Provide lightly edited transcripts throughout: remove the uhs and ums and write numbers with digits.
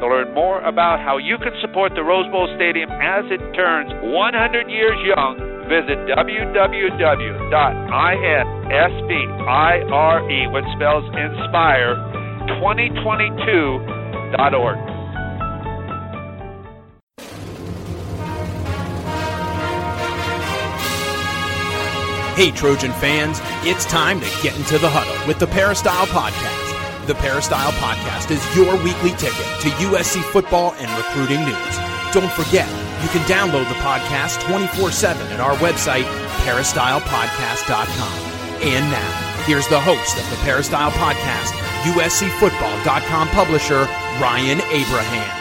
To learn more about how you can support the Rose Bowl Stadium as it turns 100 years young, visit www.inspire, which spells inspire, 2022.org. Hey, Trojan fans, it's time to get into the huddle with the Peristyle Podcast. The Peristyle Podcast is your weekly ticket to USC football and recruiting news. Don't forget, you can download the podcast 24/7 at our website, peristylepodcast.com. And now, here's the host of the Peristyle Podcast, USCFootball.com publisher, Ryan Abraham.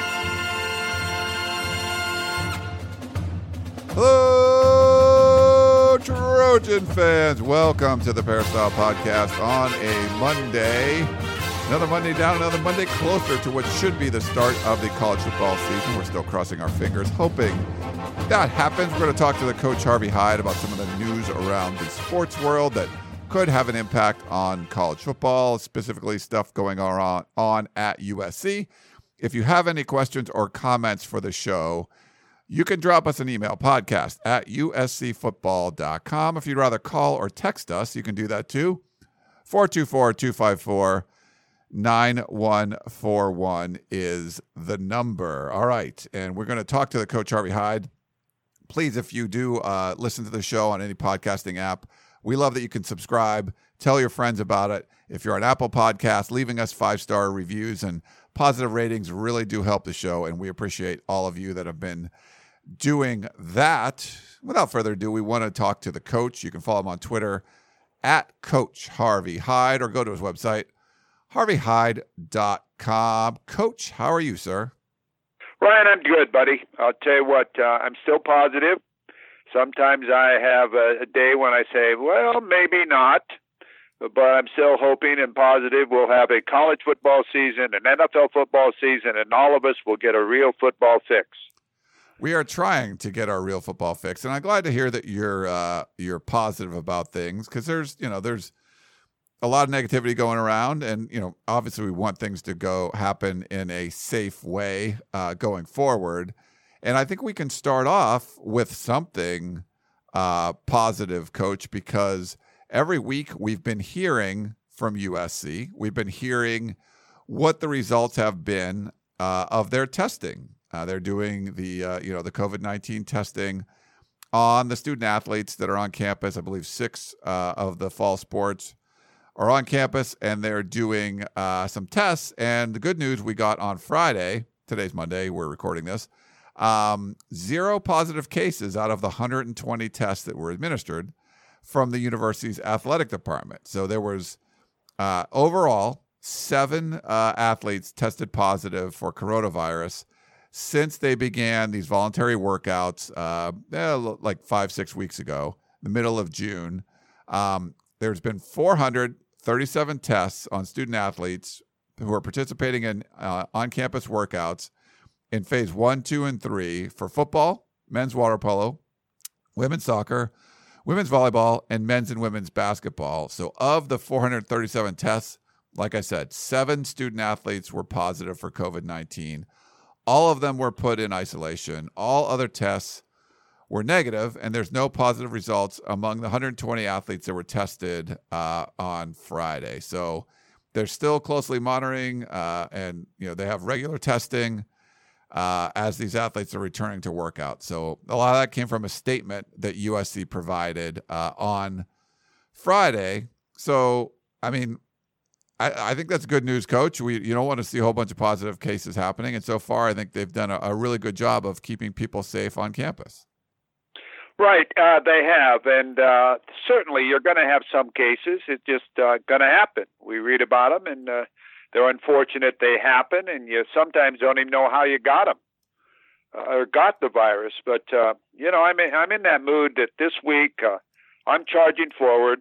Hello, Trojan fans. Welcome to the Peristyle Podcast on a Monday. Another Monday down, another Monday closer to what should be the start of the college football season. We're still crossing our fingers, hoping that happens. We're going to talk to the coach, Harvey Hyde, about some of the news around the sports world that could have an impact on college football, specifically stuff going on at USC. If you have any questions or comments for the show, you can drop us an email, podcast at uscfootball.com. If you'd rather call or text us, you can do that too, 424-254 9141 is the number. All right. And we're going to talk to the coach, Harvey Hyde. Please, if you do listen to the show on any podcasting app, we love that you can subscribe, tell your friends about it. If you're on Apple Podcasts, leaving us 5-star reviews and positive ratings really do help the show. And we appreciate all of you that have been doing that. Without further ado, we want to talk to the coach. You can follow him on Twitter at Coach Harvey Hyde or go to his website, harveyhyde.com. Coach, how are you, sir? Ryan, I'm good, buddy. I'll tell you what, I'm still positive. Sometimes I have a day when I say, well, maybe not, but I'm still hoping and positive we'll have a college football season, an NFL football season, and all of us will get a real football fix. We are trying to get our real football fix, and I'm glad to hear that you're positive about things, because there's a lot of negativity going around, and obviously we want things to happen in a safe way going forward. And I think we can start off with something positive, Coach, because every week we've been hearing from USC, we've been hearing what the results have been of their testing. They're doing the COVID-19 testing on the student athletes that are on campus. I believe 6 of the fall sports are on campus, and they're doing some tests. And the good news we got on Friday, today's Monday, we're recording this, 0 positive cases out of the 120 tests that were administered from the university's athletic department. So there was overall 7 athletes tested positive for coronavirus since they began these voluntary workouts like 5-6 weeks ago, the middle of June. There's been 437 tests on student athletes who are participating in on-campus workouts in phase 1, 2, and 3 for football, men's water polo, women's soccer, women's volleyball, and men's and women's basketball. So of the 437 tests, like I said, 7 student athletes were positive for COVID-19. All of them were put in isolation. All other tests were negative, and there's no positive results among the 120 athletes that were tested on Friday. So they're still closely monitoring, and they have regular testing as these athletes are returning to workout. So a lot of that came from a statement that USC provided on Friday. So, I think that's good news, Coach. You don't want to see a whole bunch of positive cases happening, and so far I think they've done a really good job of keeping people safe on campus. Right, they have, and certainly you're going to have some cases. It's just going to happen. We read about them, and they're unfortunate they happen, and you sometimes don't even know how you got them. or got the virus. But, you know, I'm in that mood that this week I'm charging forward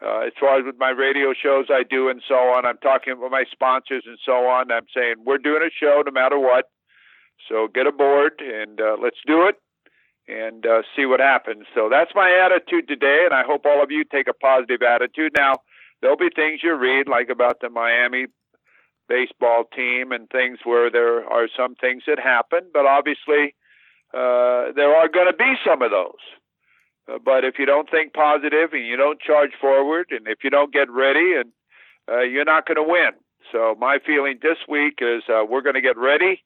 as far as with my radio shows I do and so on. I'm talking with my sponsors and so on. I'm saying we're doing a show no matter what. So get aboard and let's do it and see what happens. So that's my attitude today, and I hope all of you take a positive attitude. Now, there'll be things you read, like about the Miami baseball team and things where there are some things that happen, but obviously there are going to be some of those. But if you don't think positive and you don't charge forward and if you don't get ready, and you're not going to win. So my feeling this week is we're going to get ready.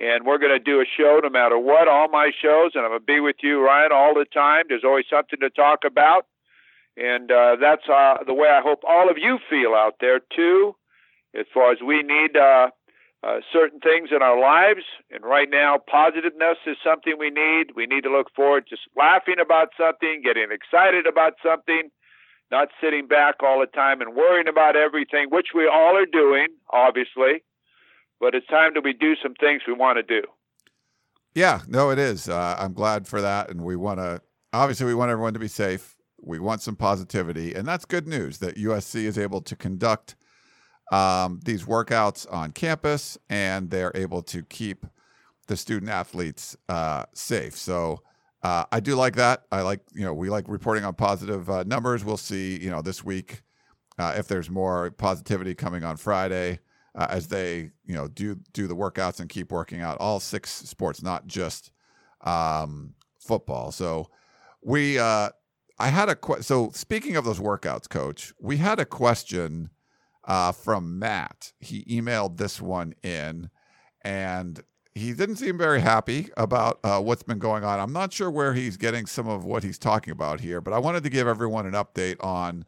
And we're going to do a show no matter what, all my shows. And I'm going to be with you, Ryan, all the time. There's always something to talk about. And that's the way I hope all of you feel out there, too, as far as we need certain things in our lives. And right now, positiveness is something we need. We need to look forward to laughing about something, getting excited about something, not sitting back all the time and worrying about everything, which we all are doing, obviously. But it's time that we do some things we want to do. Yeah, no, it is. I'm glad for that. And we want to, obviously, we want everyone to be safe. We want some positivity. And that's good news that USC is able to conduct these workouts on campus, and they're able to keep the student athletes safe. So I do like that. I like, you know, we like reporting on positive numbers. We'll see, you know, this week if there's more positivity coming on Friday. As they, you know, do the workouts and keep working out all six sports, not just football. So we, I had a so speaking of those workouts, Coach, we had a question from Matt. He emailed this one in, and he didn't seem very happy about what's been going on. I'm not sure where he's getting some of what he's talking about here, but I wanted to give everyone an update on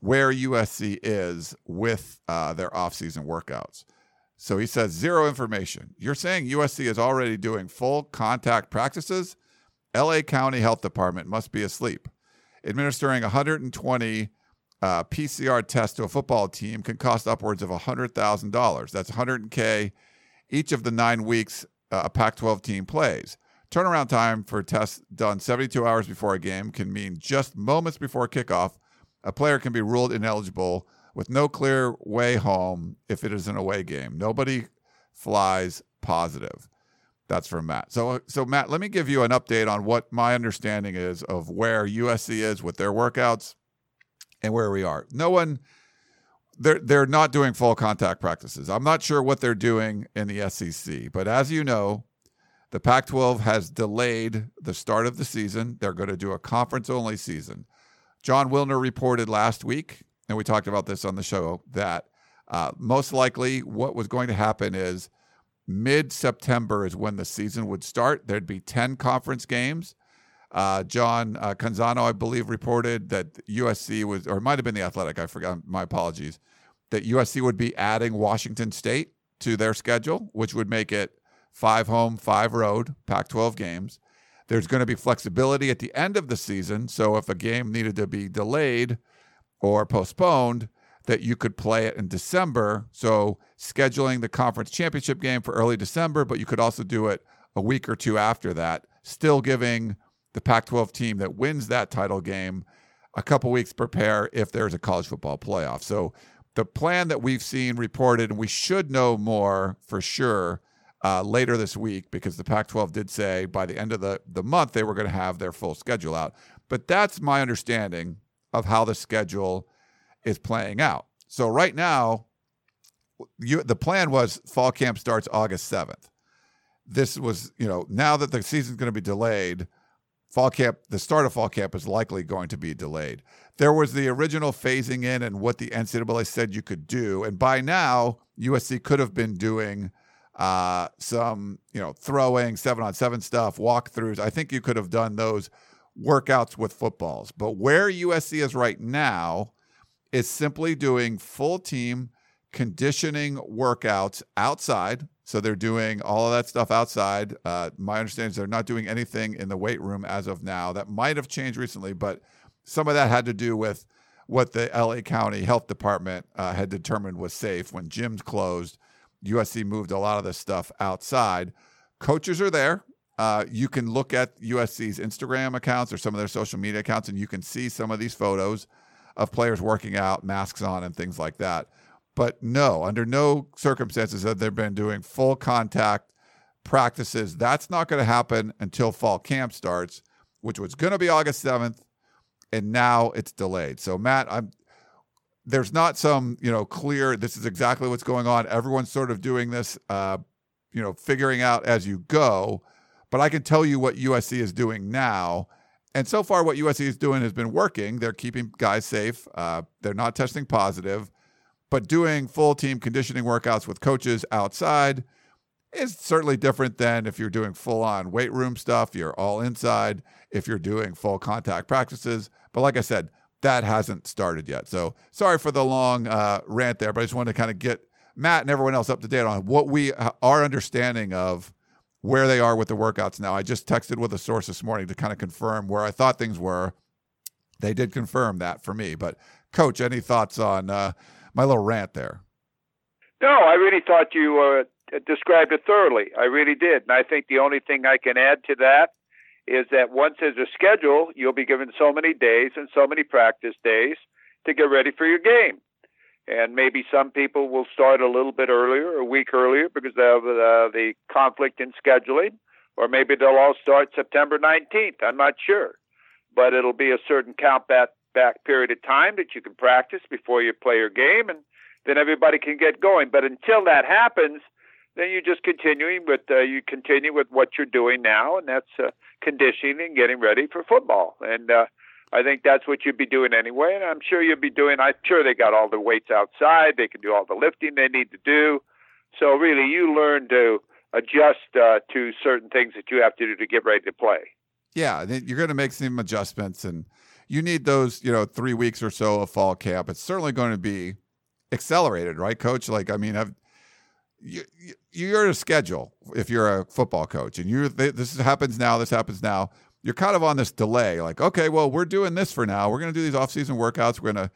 where USC is with their offseason workouts. So he says, zero information. You're saying USC is already doing full contact practices? LA County Health Department must be asleep. Administering 120 PCR tests to a football team can cost upwards of $100,000. That's $100K each of the 9 weeks a Pac-12 team plays. Turnaround time for tests done 72 hours before a game can mean just moments before kickoff, a player can be ruled ineligible with no clear way home if it is an away game. Nobody flies positive. That's from Matt. So Matt, let me give you an update on what my understanding is of where USC is with their workouts and where we are. No one, they're not doing full contact practices. I'm not sure what they're doing in the SEC, but as you know, the Pac-12 has delayed the start of the season. They're going to do a conference-only season. John Wilner reported last week, and we talked about this on the show, that most likely what was going to happen is mid-September is when the season would start. There'd be 10 conference games. John Canzano, I believe, reported that USC was, or it might have been The Athletic, I forgot, my apologies, that USC would be adding Washington State to their schedule, which would make it 5 home, 5 road, Pac-12 games. There's going to be flexibility at the end of the season. So if a game needed to be delayed or postponed, that you could play it in December. So scheduling the conference championship game for early December, but you could also do it a week or two after that, still giving the Pac-12 team that wins that title game a couple weeks to prepare if there's a college football playoff. So the plan that we've seen reported, and we should know more for sure later this week, because the Pac-12 did say by the end of the month they were going to have their full schedule out. But that's my understanding of how the schedule is playing out. So right now, the plan was fall camp starts August 7th. This was, you know, now that the season's going to be delayed, fall camp, the start of fall camp is likely going to be delayed. There was the original phasing in and what the NCAA said you could do. And by now, USC could have been doing some, you know, throwing, 7-on-7 stuff, walkthroughs. I think you could have done those workouts with footballs. But where USC is right now is simply doing full team conditioning workouts outside. So they're doing all of that stuff outside. My understanding is they're not doing anything in the weight room as of now. That might have changed recently, but some of that had to do with what the LA County Health Department had determined was safe when gyms closed. USC moved a lot of this stuff outside, Coaches are there. You can look at USC's Instagram accounts or some of their social media accounts, and you can see some of these photos of players working out, masks on, and things like that. But no, under no circumstances have they been doing full contact practices. That's not going to happen until fall camp starts, which was going to be August 7th, and now it's delayed. So, Matt, there's not some clear, this is exactly what's going on. Everyone's sort of doing this, figuring out as you go. But I can tell you what USC is doing now. And so far, what USC is doing has been working. They're keeping guys safe. They're not testing positive. But doing full team conditioning workouts with coaches outside is certainly different than if you're doing full-on weight room stuff, you're all inside, if you're doing full contact practices. But like I said, that hasn't started yet. So sorry for the long rant there, but I just wanted to kind of get Matt and everyone else up to date on what our understanding of where they are with the workouts now. I just texted with a source this morning to kind of confirm where I thought things were. They did confirm that for me. But, Coach, any thoughts on my little rant there? No, I really thought you described it thoroughly. I really did. And I think the only thing I can add to that is that once there's a schedule, you'll be given so many days and so many practice days to get ready for your game. And maybe some people will start a little bit earlier, a week earlier, because of the conflict in scheduling. Or maybe they'll all start September 19th. I'm not sure. But it'll be a certain count back period of time that you can practice before you play your game, and then everybody can get going. But until that happens, then you're just continuing with what you're doing now, and that's conditioning and getting ready for football. And I think that's what you'd be doing anyway, and I'm sure they got all the weights outside. They can do all the lifting they need to do. So really, you learn to adjust to certain things that you have to do to get ready to play. Yeah, you're going to make some adjustments, and you need those, 3 weeks or so of fall camp. It's certainly going to be accelerated, right, Coach? Like, I mean, you're in a schedule if you're a football coach, and this happens now. You're kind of on this delay, like, okay, well, we're doing this for now. We're going to do these off-season workouts. We're going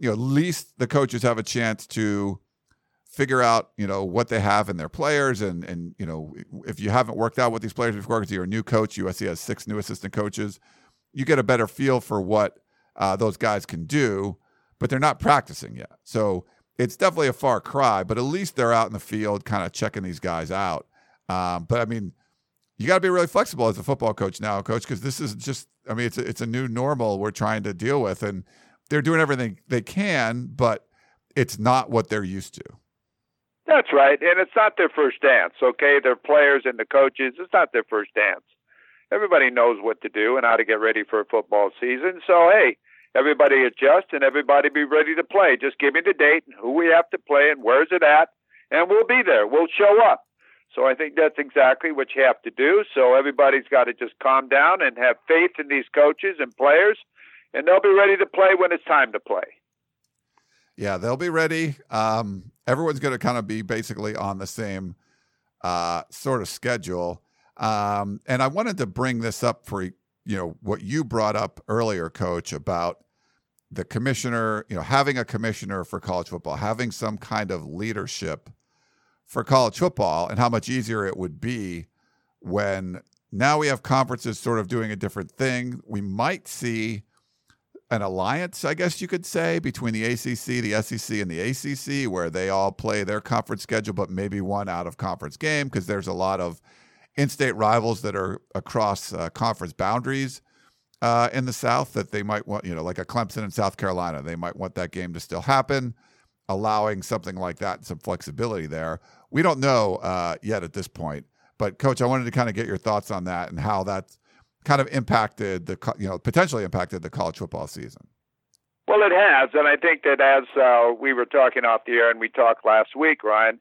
to, at least the coaches have a chance to figure out, what they have in their players. And if you haven't worked out with these players before, because you're a new coach, USC has 6 new assistant coaches, you get a better feel for what those guys can do, but they're not practicing yet. So it's definitely a far cry, but at least they're out in the field kind of checking these guys out. But, I mean, you got to be really flexible as a football coach now, Coach, because this is just, I mean, it's a new normal we're trying to deal with, and they're doing everything they can, but it's not what they're used to. That's right, and it's not their first dance, okay? Their players and the coaches, it's not their first dance. Everybody knows what to do and how to get ready for a football season, so, hey, everybody adjust and everybody be ready to play. Just give me the date and who we have to play and where's it at, and we'll be there. We'll show up. So I think that's exactly what you have to do. So everybody's got to just calm down and have faith in these coaches and players, and they'll be ready to play when it's time to play. Yeah, they'll be ready. Everyone's going to kind of be basically on the same sort of schedule. And I wanted to bring this up for, what you brought up earlier, Coach, about the commissioner, having a commissioner for college football, having some kind of leadership for college football, and how much easier it would be when now we have conferences sort of doing a different thing. We might see an alliance, I guess you could say, between the ACC, the SEC, and the ACC, where they all play their conference schedule, but maybe one out-of-conference game, because there's a lot of in-state rivals that are across conference boundaries in the South that they might want, like a Clemson in South Carolina. They might want that game to still happen, allowing something like that and some flexibility there. We don't know yet at this point, but Coach, I wanted to kind of get your thoughts on that and how that's kind of impacted potentially impacted the college football season. Well, it has. And I think that as we were talking off the air and we talked last week, Ryan,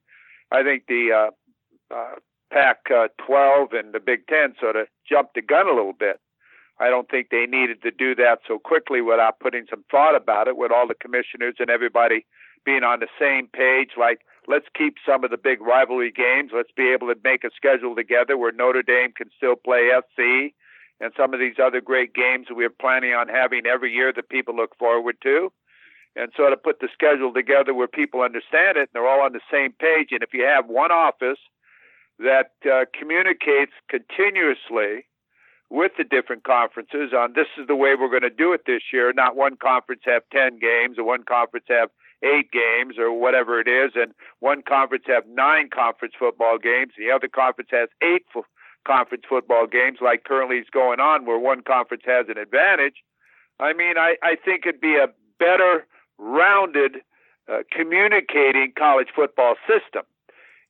I think the Pac-12 and the Big Ten sort of jumped the gun a little bit. I don't think they needed to do that so quickly without putting some thought about it, with all the commissioners and everybody being on the same page, like, let's keep some of the big rivalry games. Let's be able to make a schedule together where Notre Dame can still play SC and some of these other great games that we're planning on having every year that people look forward to, and sort of put the schedule together where people understand it and they're all on the same page. And if you have one office that communicates continuously with the different conferences on this is the way we're going to do it this year, not one conference have 10 games or one conference have 8 games or whatever it is, and one conference have 9 conference football games, the other conference has 8 conference football games like currently is going on where one conference has an advantage. I mean, I think it'd be a better rounded communicating college football system.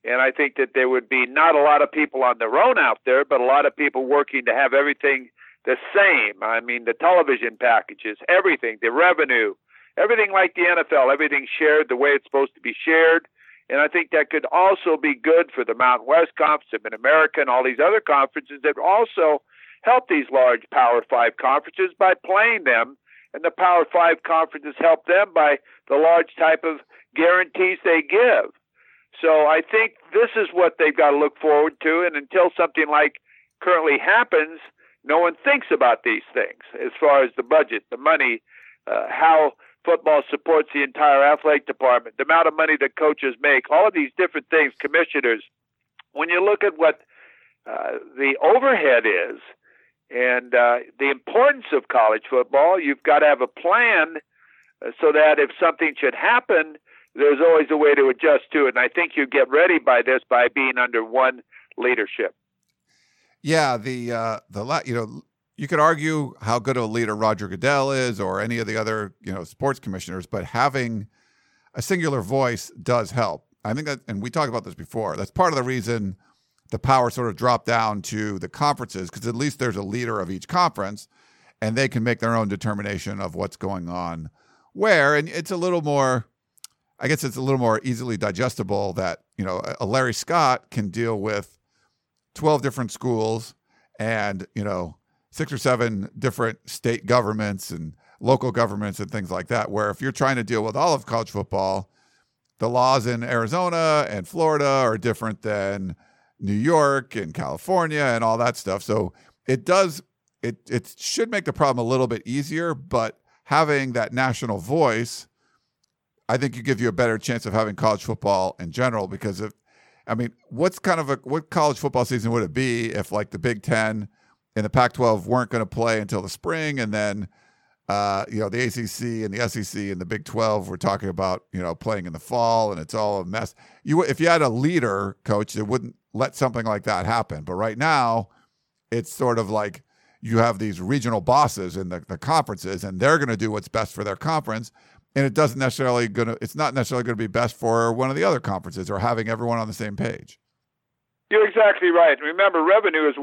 And I think that there would be not a lot of people on their own out there, but a lot of people working to have everything the same. I mean, the television packages, everything, the revenue, everything like the NFL, everything shared the way it's supposed to be shared. And I think that could also be good for the Mountain West Conference, the Mid-America, and all these other conferences that also help these large Power Five conferences by playing them. And the Power Five conferences help them by the large type of guarantees they give. So I think this is what they've got to look forward to, and until something like currently happens, no one thinks about these things as far as the budget, the money, how football supports the entire athletic department, the amount of money that coaches make, all of these different things, commissioners. When you look at what the overhead is and the importance of college football, you've got to have a plan so that if something should happen, there's always a way to adjust to it. And I think you get ready by this by being under one leadership. Yeah, you could argue how good of a leader Roger Goodell is or any of the other, sports commissioners, but having a singular voice does help. I think that, and we talked about this before, that's part of the reason the power sort of dropped down to the conferences, because at least there's a leader of each conference and they can make their own determination of what's going on where. And it's a little more, I guess it's a little more easily digestible that, a Larry Scott can deal with 12 different schools and, 6 or 7 different state governments and local governments and things like that, where if you're trying to deal with all of college football, the laws in Arizona and Florida are different than New York and California and all that stuff. So it should make the problem a little bit easier, but having that national voice, I think you give you a better chance of having college football in general, because what college football season would it be if like the Big Ten and the Pac-12 weren't going to play until the spring, and then the ACC and the SEC and the Big 12 were talking about playing in the fall, and it's all a mess. If you had a leader, coach, that wouldn't let something like that happen. But right now, it's sort of like you have these regional bosses in the conferences, and they're going to do what's best for their conference. And it doesn't necessarily it's not necessarily going to be best for one of the other conferences or having everyone on the same page. You're exactly right. Remember, revenue is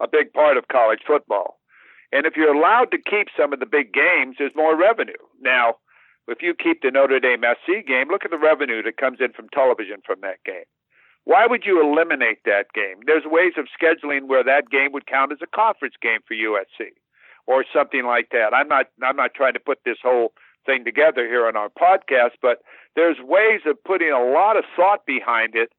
a big part of college football. And if you're allowed to keep some of the big games, there's more revenue. Now, if you keep the Notre Dame SC game, look at the revenue that comes in from television from that game. Why would you eliminate that game? There's ways of scheduling where that game would count as a conference game for USC or something like that. I'm not trying to put this whole thing together here on our podcast, but there's ways of putting a lot of thought behind it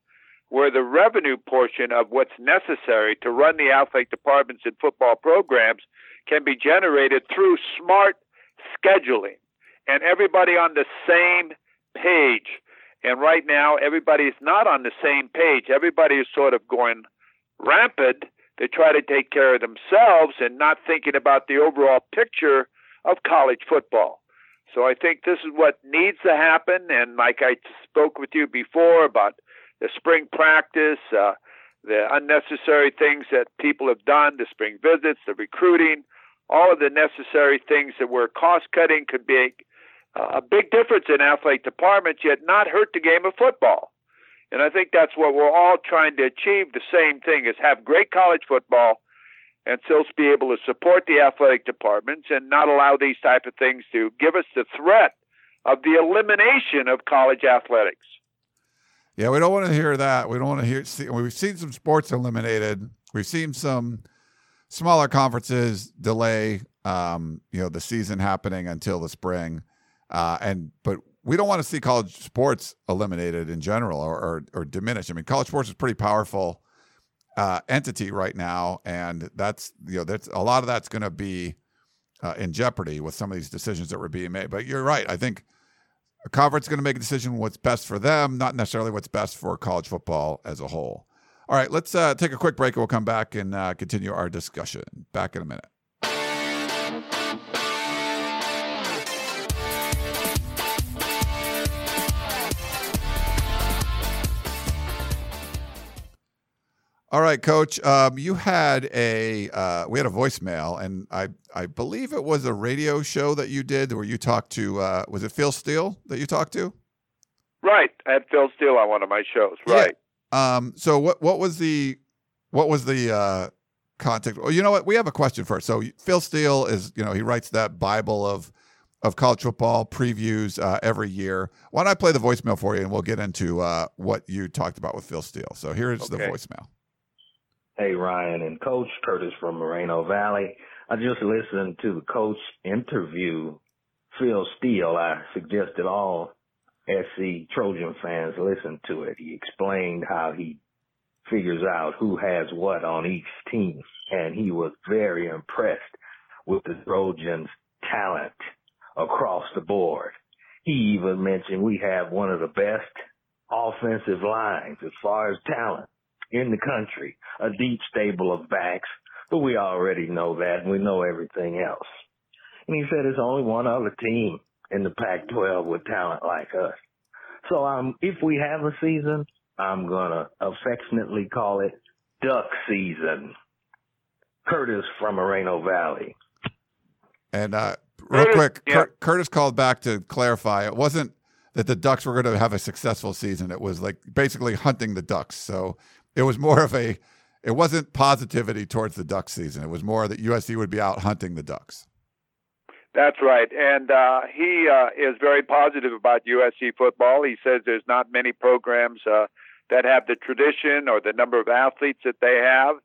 where the revenue portion of what's necessary to run the athletic departments and football programs can be generated through smart scheduling and everybody on the same page. And right now, everybody is not on the same page. Everybody is sort of going rampant to try to take care of themselves and not thinking about the overall picture of college football. So I think this is what needs to happen. And like I spoke with you before about the spring practice, the unnecessary things that people have done, the spring visits, the recruiting, all of the necessary things that were cost-cutting could be a big difference in athletic departments, yet not hurt the game of football. And I think that's what we're all trying to achieve, the same thing, is have great college football and still be able to support the athletic departments and not allow these type of things to give us the threat of the elimination of college athletics. Yeah, we don't want to hear that. We don't want to we've seen some sports eliminated. We've seen some smaller conferences delay, the season happening until the spring. But we don't want to see college sports eliminated in general or diminished. I mean, college sports is a pretty powerful entity right now, and that's a lot of that's going to be in jeopardy with some of these decisions that were being made. But you're right. I think a conference is going to make a decision what's best for them, not necessarily what's best for college football as a whole. All right, let's take a quick break and we'll come back and continue our discussion. Back in a minute. All right, Coach. You had we had a voicemail, and I believe it was a radio show that you did where you talked to was it Phil Steele that you talked to? Right, I had Phil Steele on one of my shows. Right. Yeah. So what was the context? Well, you know what? We have a question first. So Phil Steele is he writes that Bible of college football previews every year. Why don't I play the voicemail for you, and we'll get into what you talked about with Phil Steele. So here's the voicemail. Hey, Ryan and Coach, Curtis from Moreno Valley. I just listened to the coach interview Phil Steele. I suggested all SC Trojan fans listen to it. He explained how he figures out who has what on each team, and he was very impressed with the Trojans' talent across the board. He even mentioned we have one of the best offensive lines as far as talent in the country, a deep stable of backs, but we already know that, and we know everything else. And he said there's only one other team in the Pac-12 with talent like us. So if we have a season, I'm going to affectionately call it duck season. Curtis from Moreno Valley. And Curtis called back to clarify. It wasn't that the Ducks were going to have a successful season. It was like basically hunting the Ducks. So it was more of it wasn't positivity towards the Duck season. It was more that USC would be out hunting the Ducks. That's right. And he is very positive about USC football. He says there's not many programs that have the tradition or the number of athletes that they have.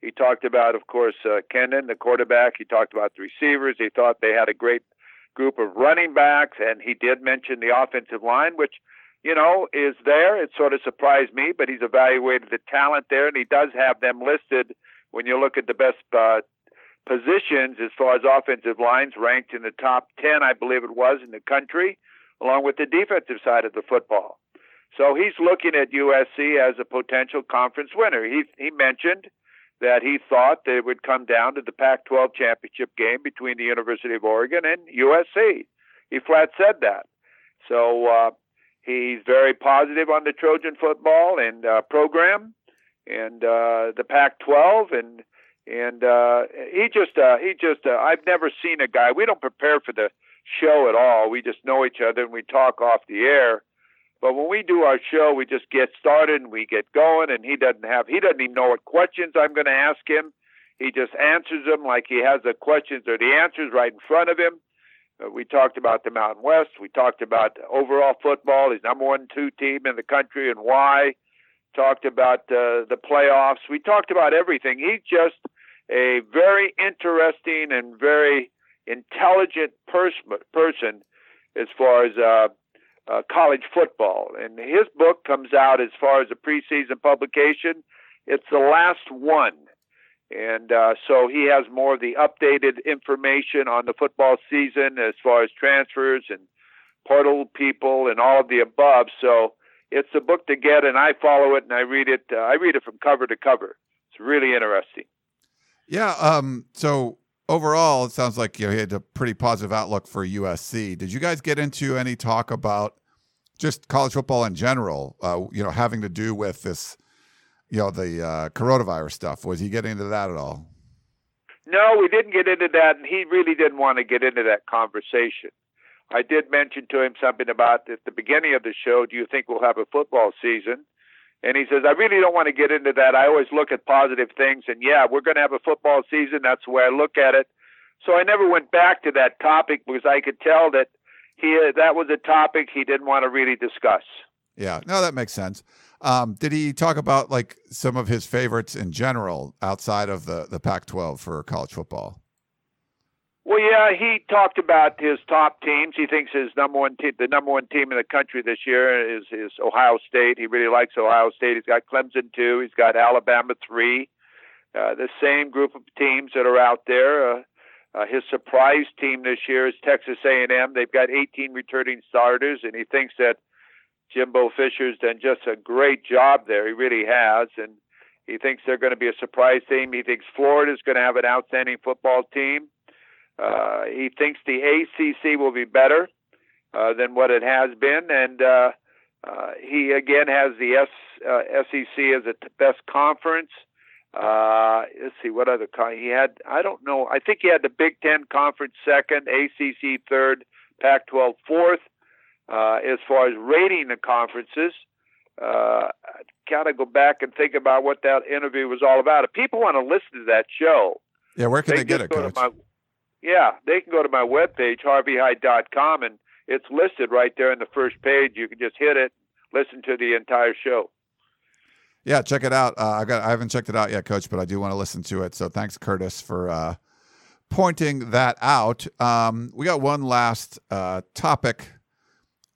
He talked about, of course, Kennan, the quarterback. He talked about the receivers. He thought they had a great group of running backs. And he did mention the offensive line, which is there. It sort of surprised me, but he's evaluated the talent there, and he does have them listed when you look at the best positions as far as offensive lines, ranked in the top 10, I believe it was, in the country, along with the defensive side of the football. So he's looking at USC as a potential conference winner. He mentioned that he thought that it would come down to the Pac-12 championship game between the University of Oregon and USC. He flat said that. So, he's very positive on the Trojan football and program, and the Pac-12, and he just I've never seen a guy. We don't prepare for the show at all. We just know each other and we talk off the air. But when we do our show, we just get started and we get going. And he doesn't even know what questions I'm going to ask him. He just answers them like he has the questions or the answers right in front of him. We talked about the Mountain West. We talked about overall football, his number 1-2 team in the country and why. Talked about the playoffs. We talked about everything. He's just a very interesting and very intelligent person as far as college football. And his book comes out as far as a preseason publication. It's the last one. And so he has more of the updated information on the football season as far as transfers and portal people and all of the above. So it's a book to get, and I follow it and I read it. I read it from cover to cover. It's really interesting. Yeah. So overall, it sounds like he had a pretty positive outlook for USC. Did you guys get into any talk about just college football in general? Having to do with this. The coronavirus stuff. Was he getting into that at all? No, we didn't get into that, and he really didn't want to get into that conversation. I did mention to him something about at the beginning of the show, do you think we'll have a football season? And he says, I really don't want to get into that. I always look at positive things, and we're going to have a football season. That's the way I look at it. So I never went back to that topic because I could tell that that was a topic he didn't want to really discuss. Yeah, no, that makes sense. Did he talk about some of his favorites in general outside of the Pac-12 for college football? Well, yeah, he talked about his top teams. He thinks his the number one team in the country this year is Ohio State. He really likes Ohio State. He's got Clemson 2. He's got Alabama 3. The same group of teams that are out there. His surprise team this year is Texas A&M. They've got 18 returning starters, and he thinks that Jimbo Fisher's done just a great job there. He really has. And He thinks they're going to be a surprise team. He thinks Florida's going to have an outstanding football team. He thinks the ACC will be better than what it has been. And he, again, has the SEC as the best conference. Let's see, what other conference? He had, I don't know, I think he had the Big Ten Conference second, ACC third, Pac-12 fourth. As far as rating the conferences, got to go back and think about what that interview was all about. If people want to listen to that show. Yeah, where can they get it, Coach? They can go to my webpage, harveyhyde.com, and it's listed right there on the first page. You can just hit it, listen to the entire show. Yeah, check it out. I haven't checked it out yet, Coach, but I do want to listen to it. So thanks, Curtis, for pointing that out. We got one last topic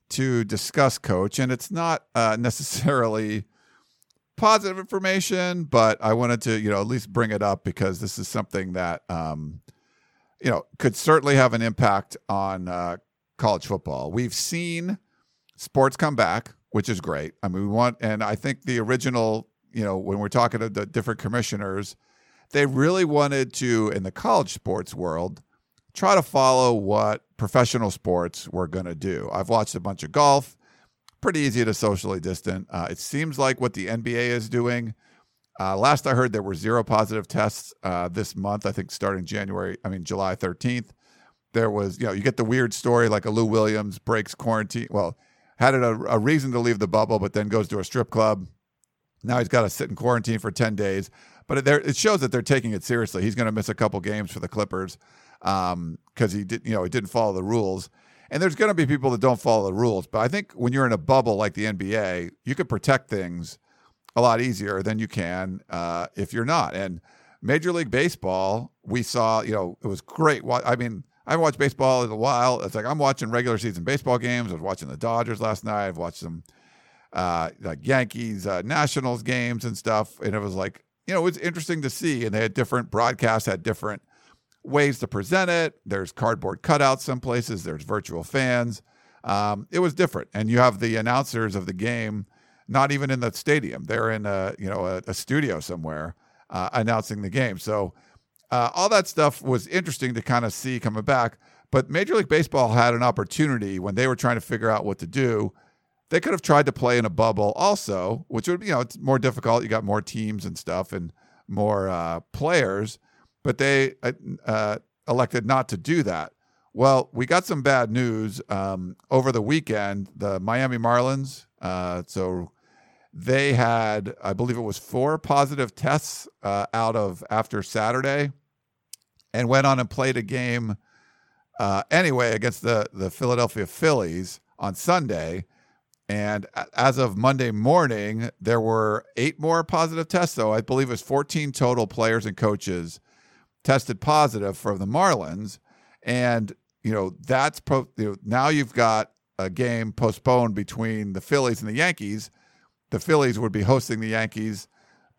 to discuss, Coach, and it's not necessarily positive information, but I wanted to, at least bring it up because this is something that, could certainly have an impact on college football. We've seen sports come back, which is great. I mean, and I think the original, when we're talking to the different commissioners, they really wanted to, in the college sports world, try to follow what professional sports were going to do. I've watched a bunch of golf, pretty easy to socially distant. It seems like what the NBA is doing. Last I heard, there were 0 positive tests this month, I think starting July 13th. There was, you get the weird story like a Lou Williams breaks quarantine. Well, had a reason to leave the bubble, but then goes to a strip club. Now he's got to sit in quarantine for 10 days. But it shows that they're taking it seriously. He's going to miss a couple games for the Clippers because he didn't follow the rules. And there's going to be people that don't follow the rules. But I think when you're in a bubble like the NBA, you can protect things a lot easier than you can if you're not. And Major League Baseball, we saw, it was great. I mean, I haven't watched baseball in a while. It's like I'm watching regular season baseball games. I was watching the Dodgers last night. I've watched some Yankees, Nationals games and stuff. And it was like, it was interesting to see. And they had different broadcasts, had different ways to present it. There's cardboard cutouts some places. There's virtual fans. It was different. And you have the announcers of the game not even in the stadium. They're in a studio somewhere announcing the game. So all that stuff was interesting to kind of see coming back. But Major League Baseball had an opportunity when they were trying to figure out what to do. They could have tried to play in a bubble also, which would, it's more difficult. You got more teams and stuff and more players, but they elected not to do that. Well, we got some bad news over the weekend. The Miami Marlins, so they had, I believe it was 4 positive tests after Saturday, and went on and played a game anyway against the Philadelphia Phillies on Sunday. And as of Monday morning, there were 8 more positive tests, though. I believe it was 14 total players and coaches tested positive for the Marlins. And, that's now you've got a game postponed between the Phillies and the Yankees. The Phillies would be hosting the Yankees,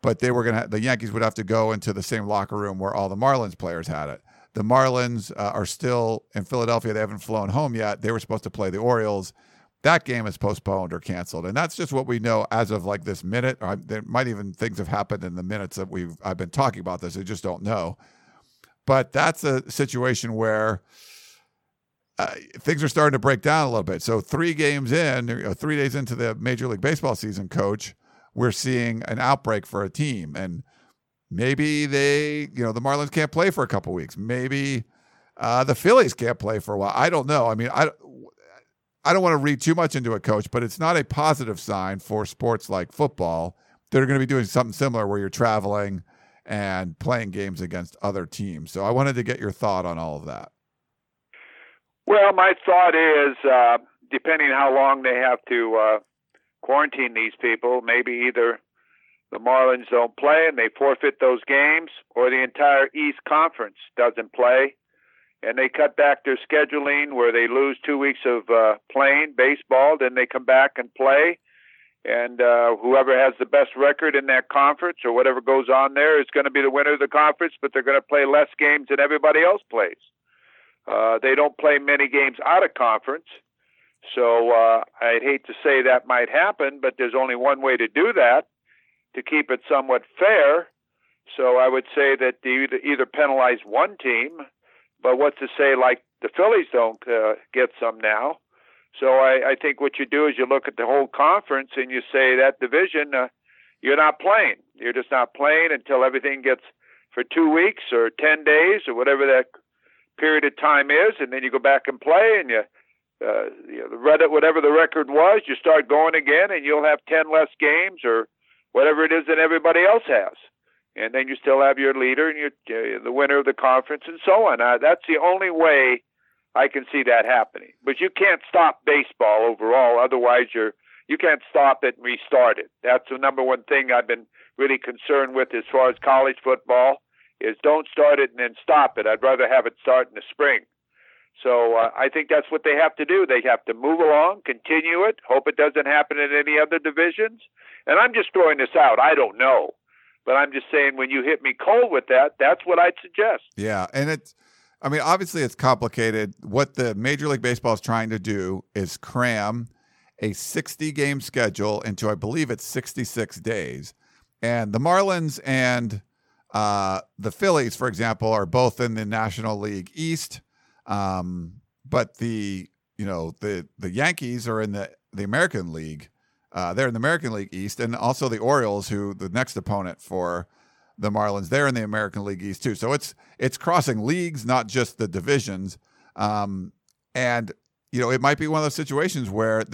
but the Yankees would have to go into the same locker room where all the Marlins players had it. The Marlins are still in Philadelphia. They haven't flown home yet. They were supposed to play the Orioles. That game is postponed or canceled, and that's just what we know as of like this minute. Or there might even things have happened in the minutes that I've been talking about this. I just don't know. But that's a situation where things are starting to break down a little bit. So 3 days into the Major League Baseball season, Coach, we're seeing an outbreak for a team, and maybe the Marlins can't play for a couple weeks. Maybe the Phillies can't play for a while. I don't know. I mean, I don't want to read too much into it, Coach, but it's not a positive sign for sports like football that are going to be doing something similar where you're traveling and playing games against other teams. So I wanted to get your thought on all of that. Well, my thought is, depending how long they have to quarantine these people, maybe either the Marlins don't play and they forfeit those games, or the entire East Conference doesn't play. And they cut back their scheduling where they lose 2 weeks of playing baseball. Then they come back and play. And whoever has the best record in that conference or whatever goes on there is going to be the winner of the conference, but they're going to play less games than everybody else plays. They don't play many games out of conference. So I'd hate to say that might happen, but there's only one way to do that. to keep it somewhat fair. So I would say that they either penalize one team, but what's to say like the Phillies don't get some now. So I think what you do is you look at the whole conference and you say that division, you're not playing. You're just not playing until everything gets for 2 weeks or 10 days or whatever that period of time is, and then you go back and play, and you read it, whatever the record was, you start going again, and you'll have 10 less games or whatever it is that everybody else has. And then you still have your leader and your, the winner of the conference and so on. That's the only way I can see that happening. But you can't stop baseball overall. Otherwise, you can't stop it and restart it. That's the number one thing I've been really concerned with as far as college football is don't start it and then stop it. I'd rather have it start in the spring. So I think that's what they have to do. They have to move along, continue it, hope it doesn't happen in any other divisions. And I'm just throwing this out. I don't know. But I'm just saying when you hit me cold with that, that's what I'd suggest. Yeah, and it's – I mean, obviously it's complicated. What the Major League Baseball is trying to do is cram a 60-game schedule into, I believe it's 66 days. And the Marlins and the Phillies, for example, are both in the National League East. But the Yankees are in the American League. They're in the American League East, and also the Orioles, who the next opponent for the Marlins, they're in the American League East too. So it's crossing leagues, not just the divisions. And it might be one of those situations where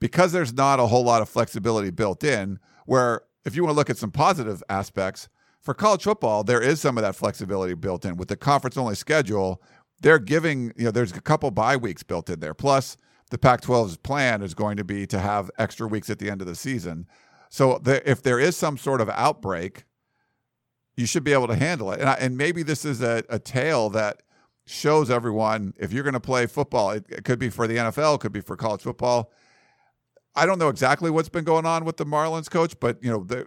because there's not a whole lot of flexibility built in. Where if you want to look at some positive aspects for college football, there is some of that flexibility built in with the conference only schedule. They're giving there's a couple bye weeks built in there, plus. The Pac-12's plan is going to be to have extra weeks at the end of the season. So if there is some sort of outbreak, you should be able to handle it. And maybe this is a tale that shows everyone, if you're going to play football, it could be for the NFL, it could be for college football. I don't know exactly what's been going on with the Marlins coach, but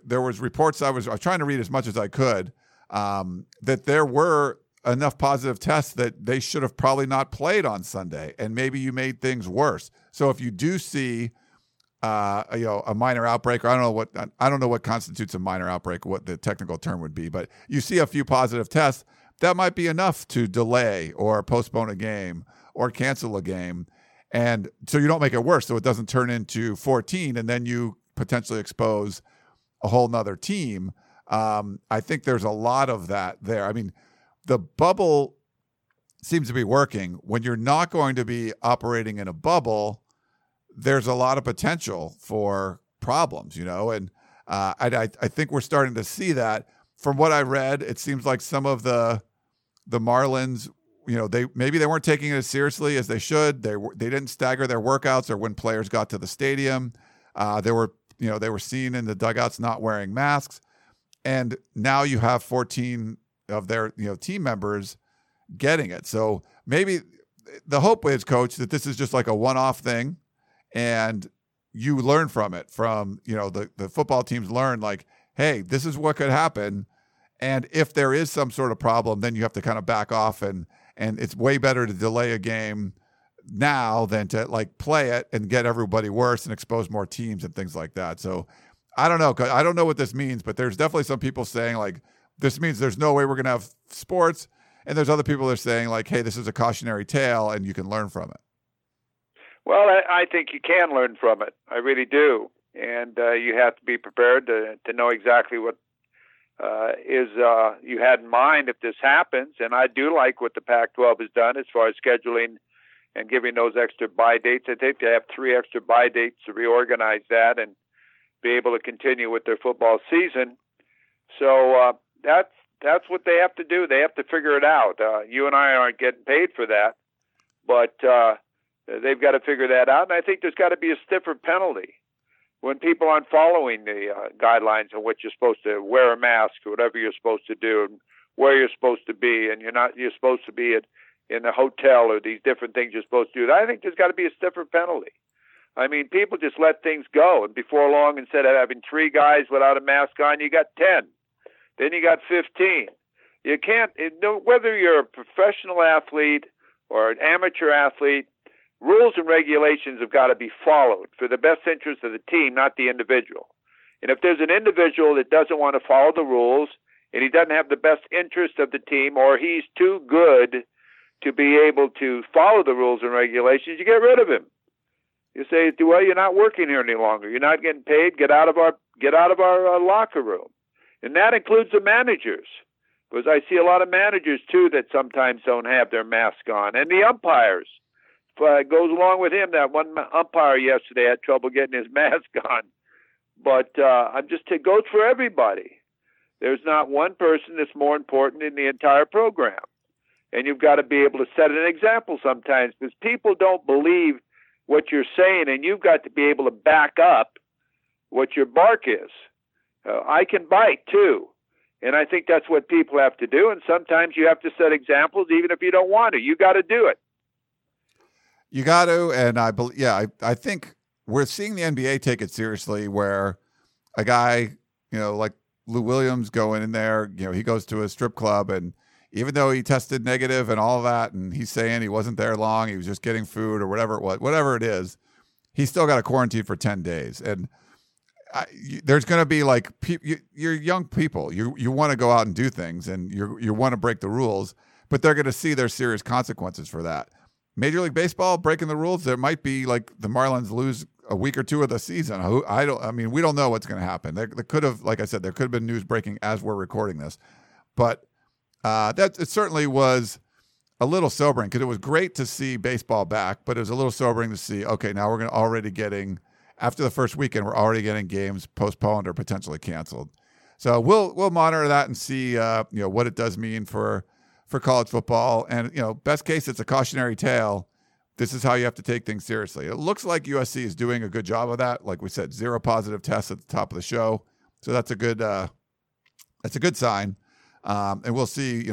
there was reports I was trying to read as much as I could, that there were enough positive tests that they should have probably not played on Sunday, and maybe you made things worse. So if you do see, a minor outbreak, or I don't know what constitutes a minor outbreak, what the technical term would be, but you see a few positive tests, that might be enough to delay or postpone a game or cancel a game. And so you don't make it worse. So it doesn't turn into 14 and then you potentially expose a whole nother team. I think there's a lot of that there. I mean, the bubble seems to be working. When you're not going to be operating in a bubble, there's a lot of potential for problems, and I think we're starting to see that. From what I read, it seems like some of the Marlins, they weren't taking it as seriously as they should. They didn't stagger their workouts or when players got to the stadium. They were seen in the dugouts not wearing masks. And now you have 14 of their team members getting it. So maybe the hope is, Coach, that this is just like a one-off thing and you learn from it, the football teams learn, like, hey, this is what could happen. And if there is some sort of problem, then you have to kind of back off, and it's way better to delay a game now than to like play it and get everybody worse and expose more teams and things like that. So I don't know. I don't know what this means, but there's definitely some people saying like, this means there's no way we're going to have sports. And there's other people that are saying, like, hey, this is a cautionary tale and you can learn from it. Well, I think you can learn from it. I really do. And you have to be prepared to know exactly what is you had in mind if this happens. And I do like what the Pac-12 has done as far as scheduling and giving those extra bye dates. I think they have 3 extra bye dates to reorganize that and be able to continue with their football season. So, that's what they have to do. They have to figure it out. You and I aren't getting paid for that, but they've got to figure that out. And I think there's got to be a stiffer penalty when people aren't following the guidelines on what you're supposed to wear a mask or whatever you're supposed to do and where you're supposed to be, and you're supposed to be in a hotel or these different things you're supposed to do. I think there's got to be a stiffer penalty. I mean, people just let things go, and before long, instead of having 3 guys without a mask on, you got 10. Then you got 15. You can't, whether you're a professional athlete or an amateur athlete, rules and regulations have got to be followed for the best interest of the team, not the individual. And if there's an individual that doesn't want to follow the rules and he doesn't have the best interest of the team, or he's too good to be able to follow the rules and regulations, you get rid of him. You say, well, you're not working here any longer. You're not getting paid. Get out of our locker room. And that includes the managers, because I see a lot of managers, too, that sometimes don't have their mask on. And the umpires. It goes along with him. That one umpire yesterday had trouble getting his mask on. But it goes for everybody. There's not one person that's more important in the entire program. And you've got to be able to set an example sometimes, because people don't believe what you're saying, and you've got to be able to back up what your bark is. I can bite, too. And I think that's what people have to do. And sometimes you have to set examples, even if you don't want to. You got to do it. You got to. And I think we're seeing the NBA take it seriously, where a guy, like Lou Williams going in there, he goes to a strip club, and even though he tested negative and all that, and he's saying he wasn't there long, he was just getting food or whatever it was, whatever it is, he's still got to quarantine for 10 days. And there's going to be you're young people. You want to go out and do things, and you want to break the rules, but they're going to see their serious consequences for that. Major League Baseball breaking the rules, there might be the Marlins lose a week or two of the season. We don't know what's going to happen. There could have, like I said, there could have been news breaking as we're recording this, but that it certainly was a little sobering, because it was great to see baseball back, but it was a little sobering to see. Okay, now we're already getting. After the first weekend, we're already getting games postponed or potentially canceled. So we'll monitor that and see what it does mean for college football. And best case, it's a cautionary tale. This is how you have to take things seriously. It looks like USC is doing a good job of that. Like we said, 0 positive tests at the top of the show, so that's a good sign. And we'll see.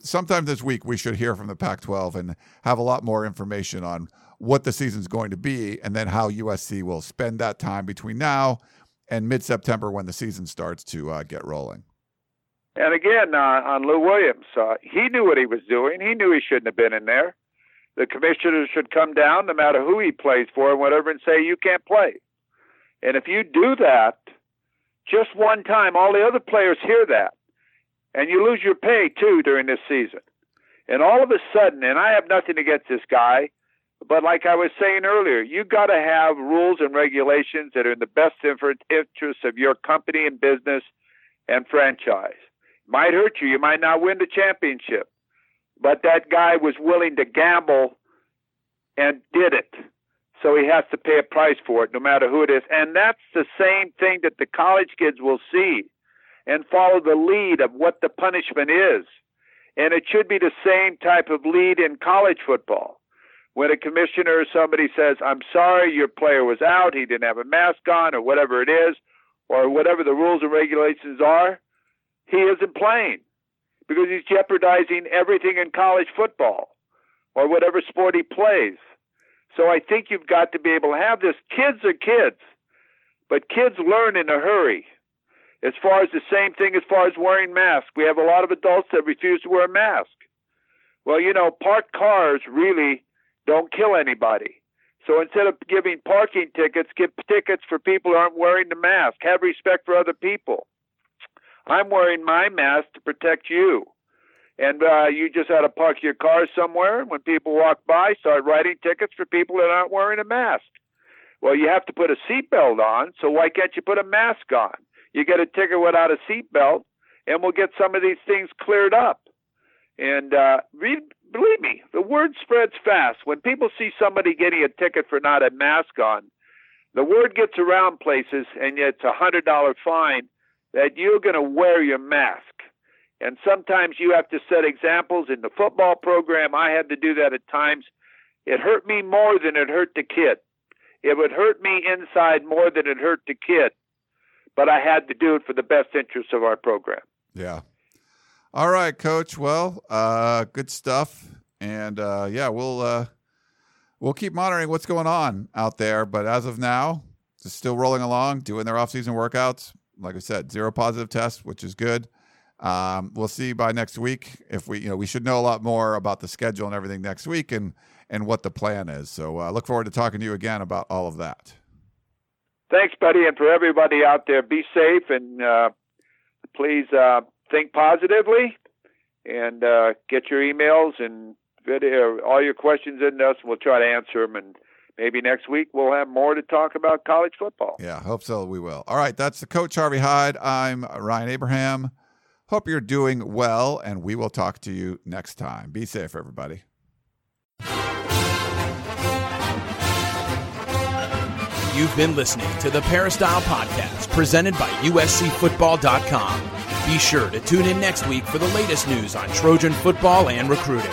Sometime this week we should hear from the Pac-12 and have a lot more information on what the season's going to be, and then how USC will spend that time between now and mid-September when the season starts to get rolling. And again, on Lou Williams, he knew what he was doing. He knew he shouldn't have been in there. The commissioners should come down, no matter who he plays for and whatever, and say, you can't play. And if you do that just one time, all the other players hear that. And you lose your pay, too, during this season. And all of a sudden, and I have nothing against this guy, but like I was saying earlier, you got to have rules and regulations that are in the best interests of your company and business and franchise. Might hurt you. You might not win the championship. But that guy was willing to gamble and did it. So he has to pay a price for it, no matter who it is. And that's the same thing that the college kids will see and follow the lead of what the punishment is. And it should be the same type of lead in college football. When a commissioner or somebody says, I'm sorry, your player was out, he didn't have a mask on, or whatever it is, or whatever the rules and regulations are, he isn't playing, because he's jeopardizing everything in college football or whatever sport he plays. So I think you've got to be able to have this. Kids are kids, but kids learn in a hurry. As far as the same thing as far as wearing masks, we have a lot of adults that refuse to wear a mask. Well, parked cars really don't kill anybody. So instead of giving parking tickets, give tickets for people who aren't wearing the mask. Have respect for other people. I'm wearing my mask to protect you. And you just had to park your car somewhere, and when people walk by, start writing tickets for people that aren't wearing a mask. Well, you have to put a seatbelt on, so why can't you put a mask on? You get a ticket without a seatbelt, and we'll get some of these things cleared up. And believe me, the word spreads fast. When people see somebody getting a ticket for not a mask on, the word gets around places, and it's a $100 fine that you're going to wear your mask. And sometimes you have to set examples. In the football program, I had to do that at times. It hurt me more than it hurt the kid. It would hurt me inside more than it hurt the kid. But I had to do it for the best interest of our program. Yeah. All right, Coach. Well, good stuff. And we'll keep monitoring what's going on out there. But as of now, just still rolling along, doing their off-season workouts. Like I said, 0 positive tests, which is good. We'll see by next week if we should know a lot more about the schedule and everything next week and what the plan is. So look forward to talking to you again about all of that. Thanks, buddy. And for everybody out there, be safe and please think positively and get your emails and video, all your questions in us. We'll try to answer them, and maybe next week we'll have more to talk about college football. Yeah, hope so. We will. All right. That's the coach, Harvey Hyde. I'm Ryan Abraham. Hope you're doing well, and we will talk to you next time. Be safe, everybody. You've been listening to the Peristyle Podcast, presented by USCFootball.com. Be sure to tune in next week for the latest news on Trojan football and recruiting.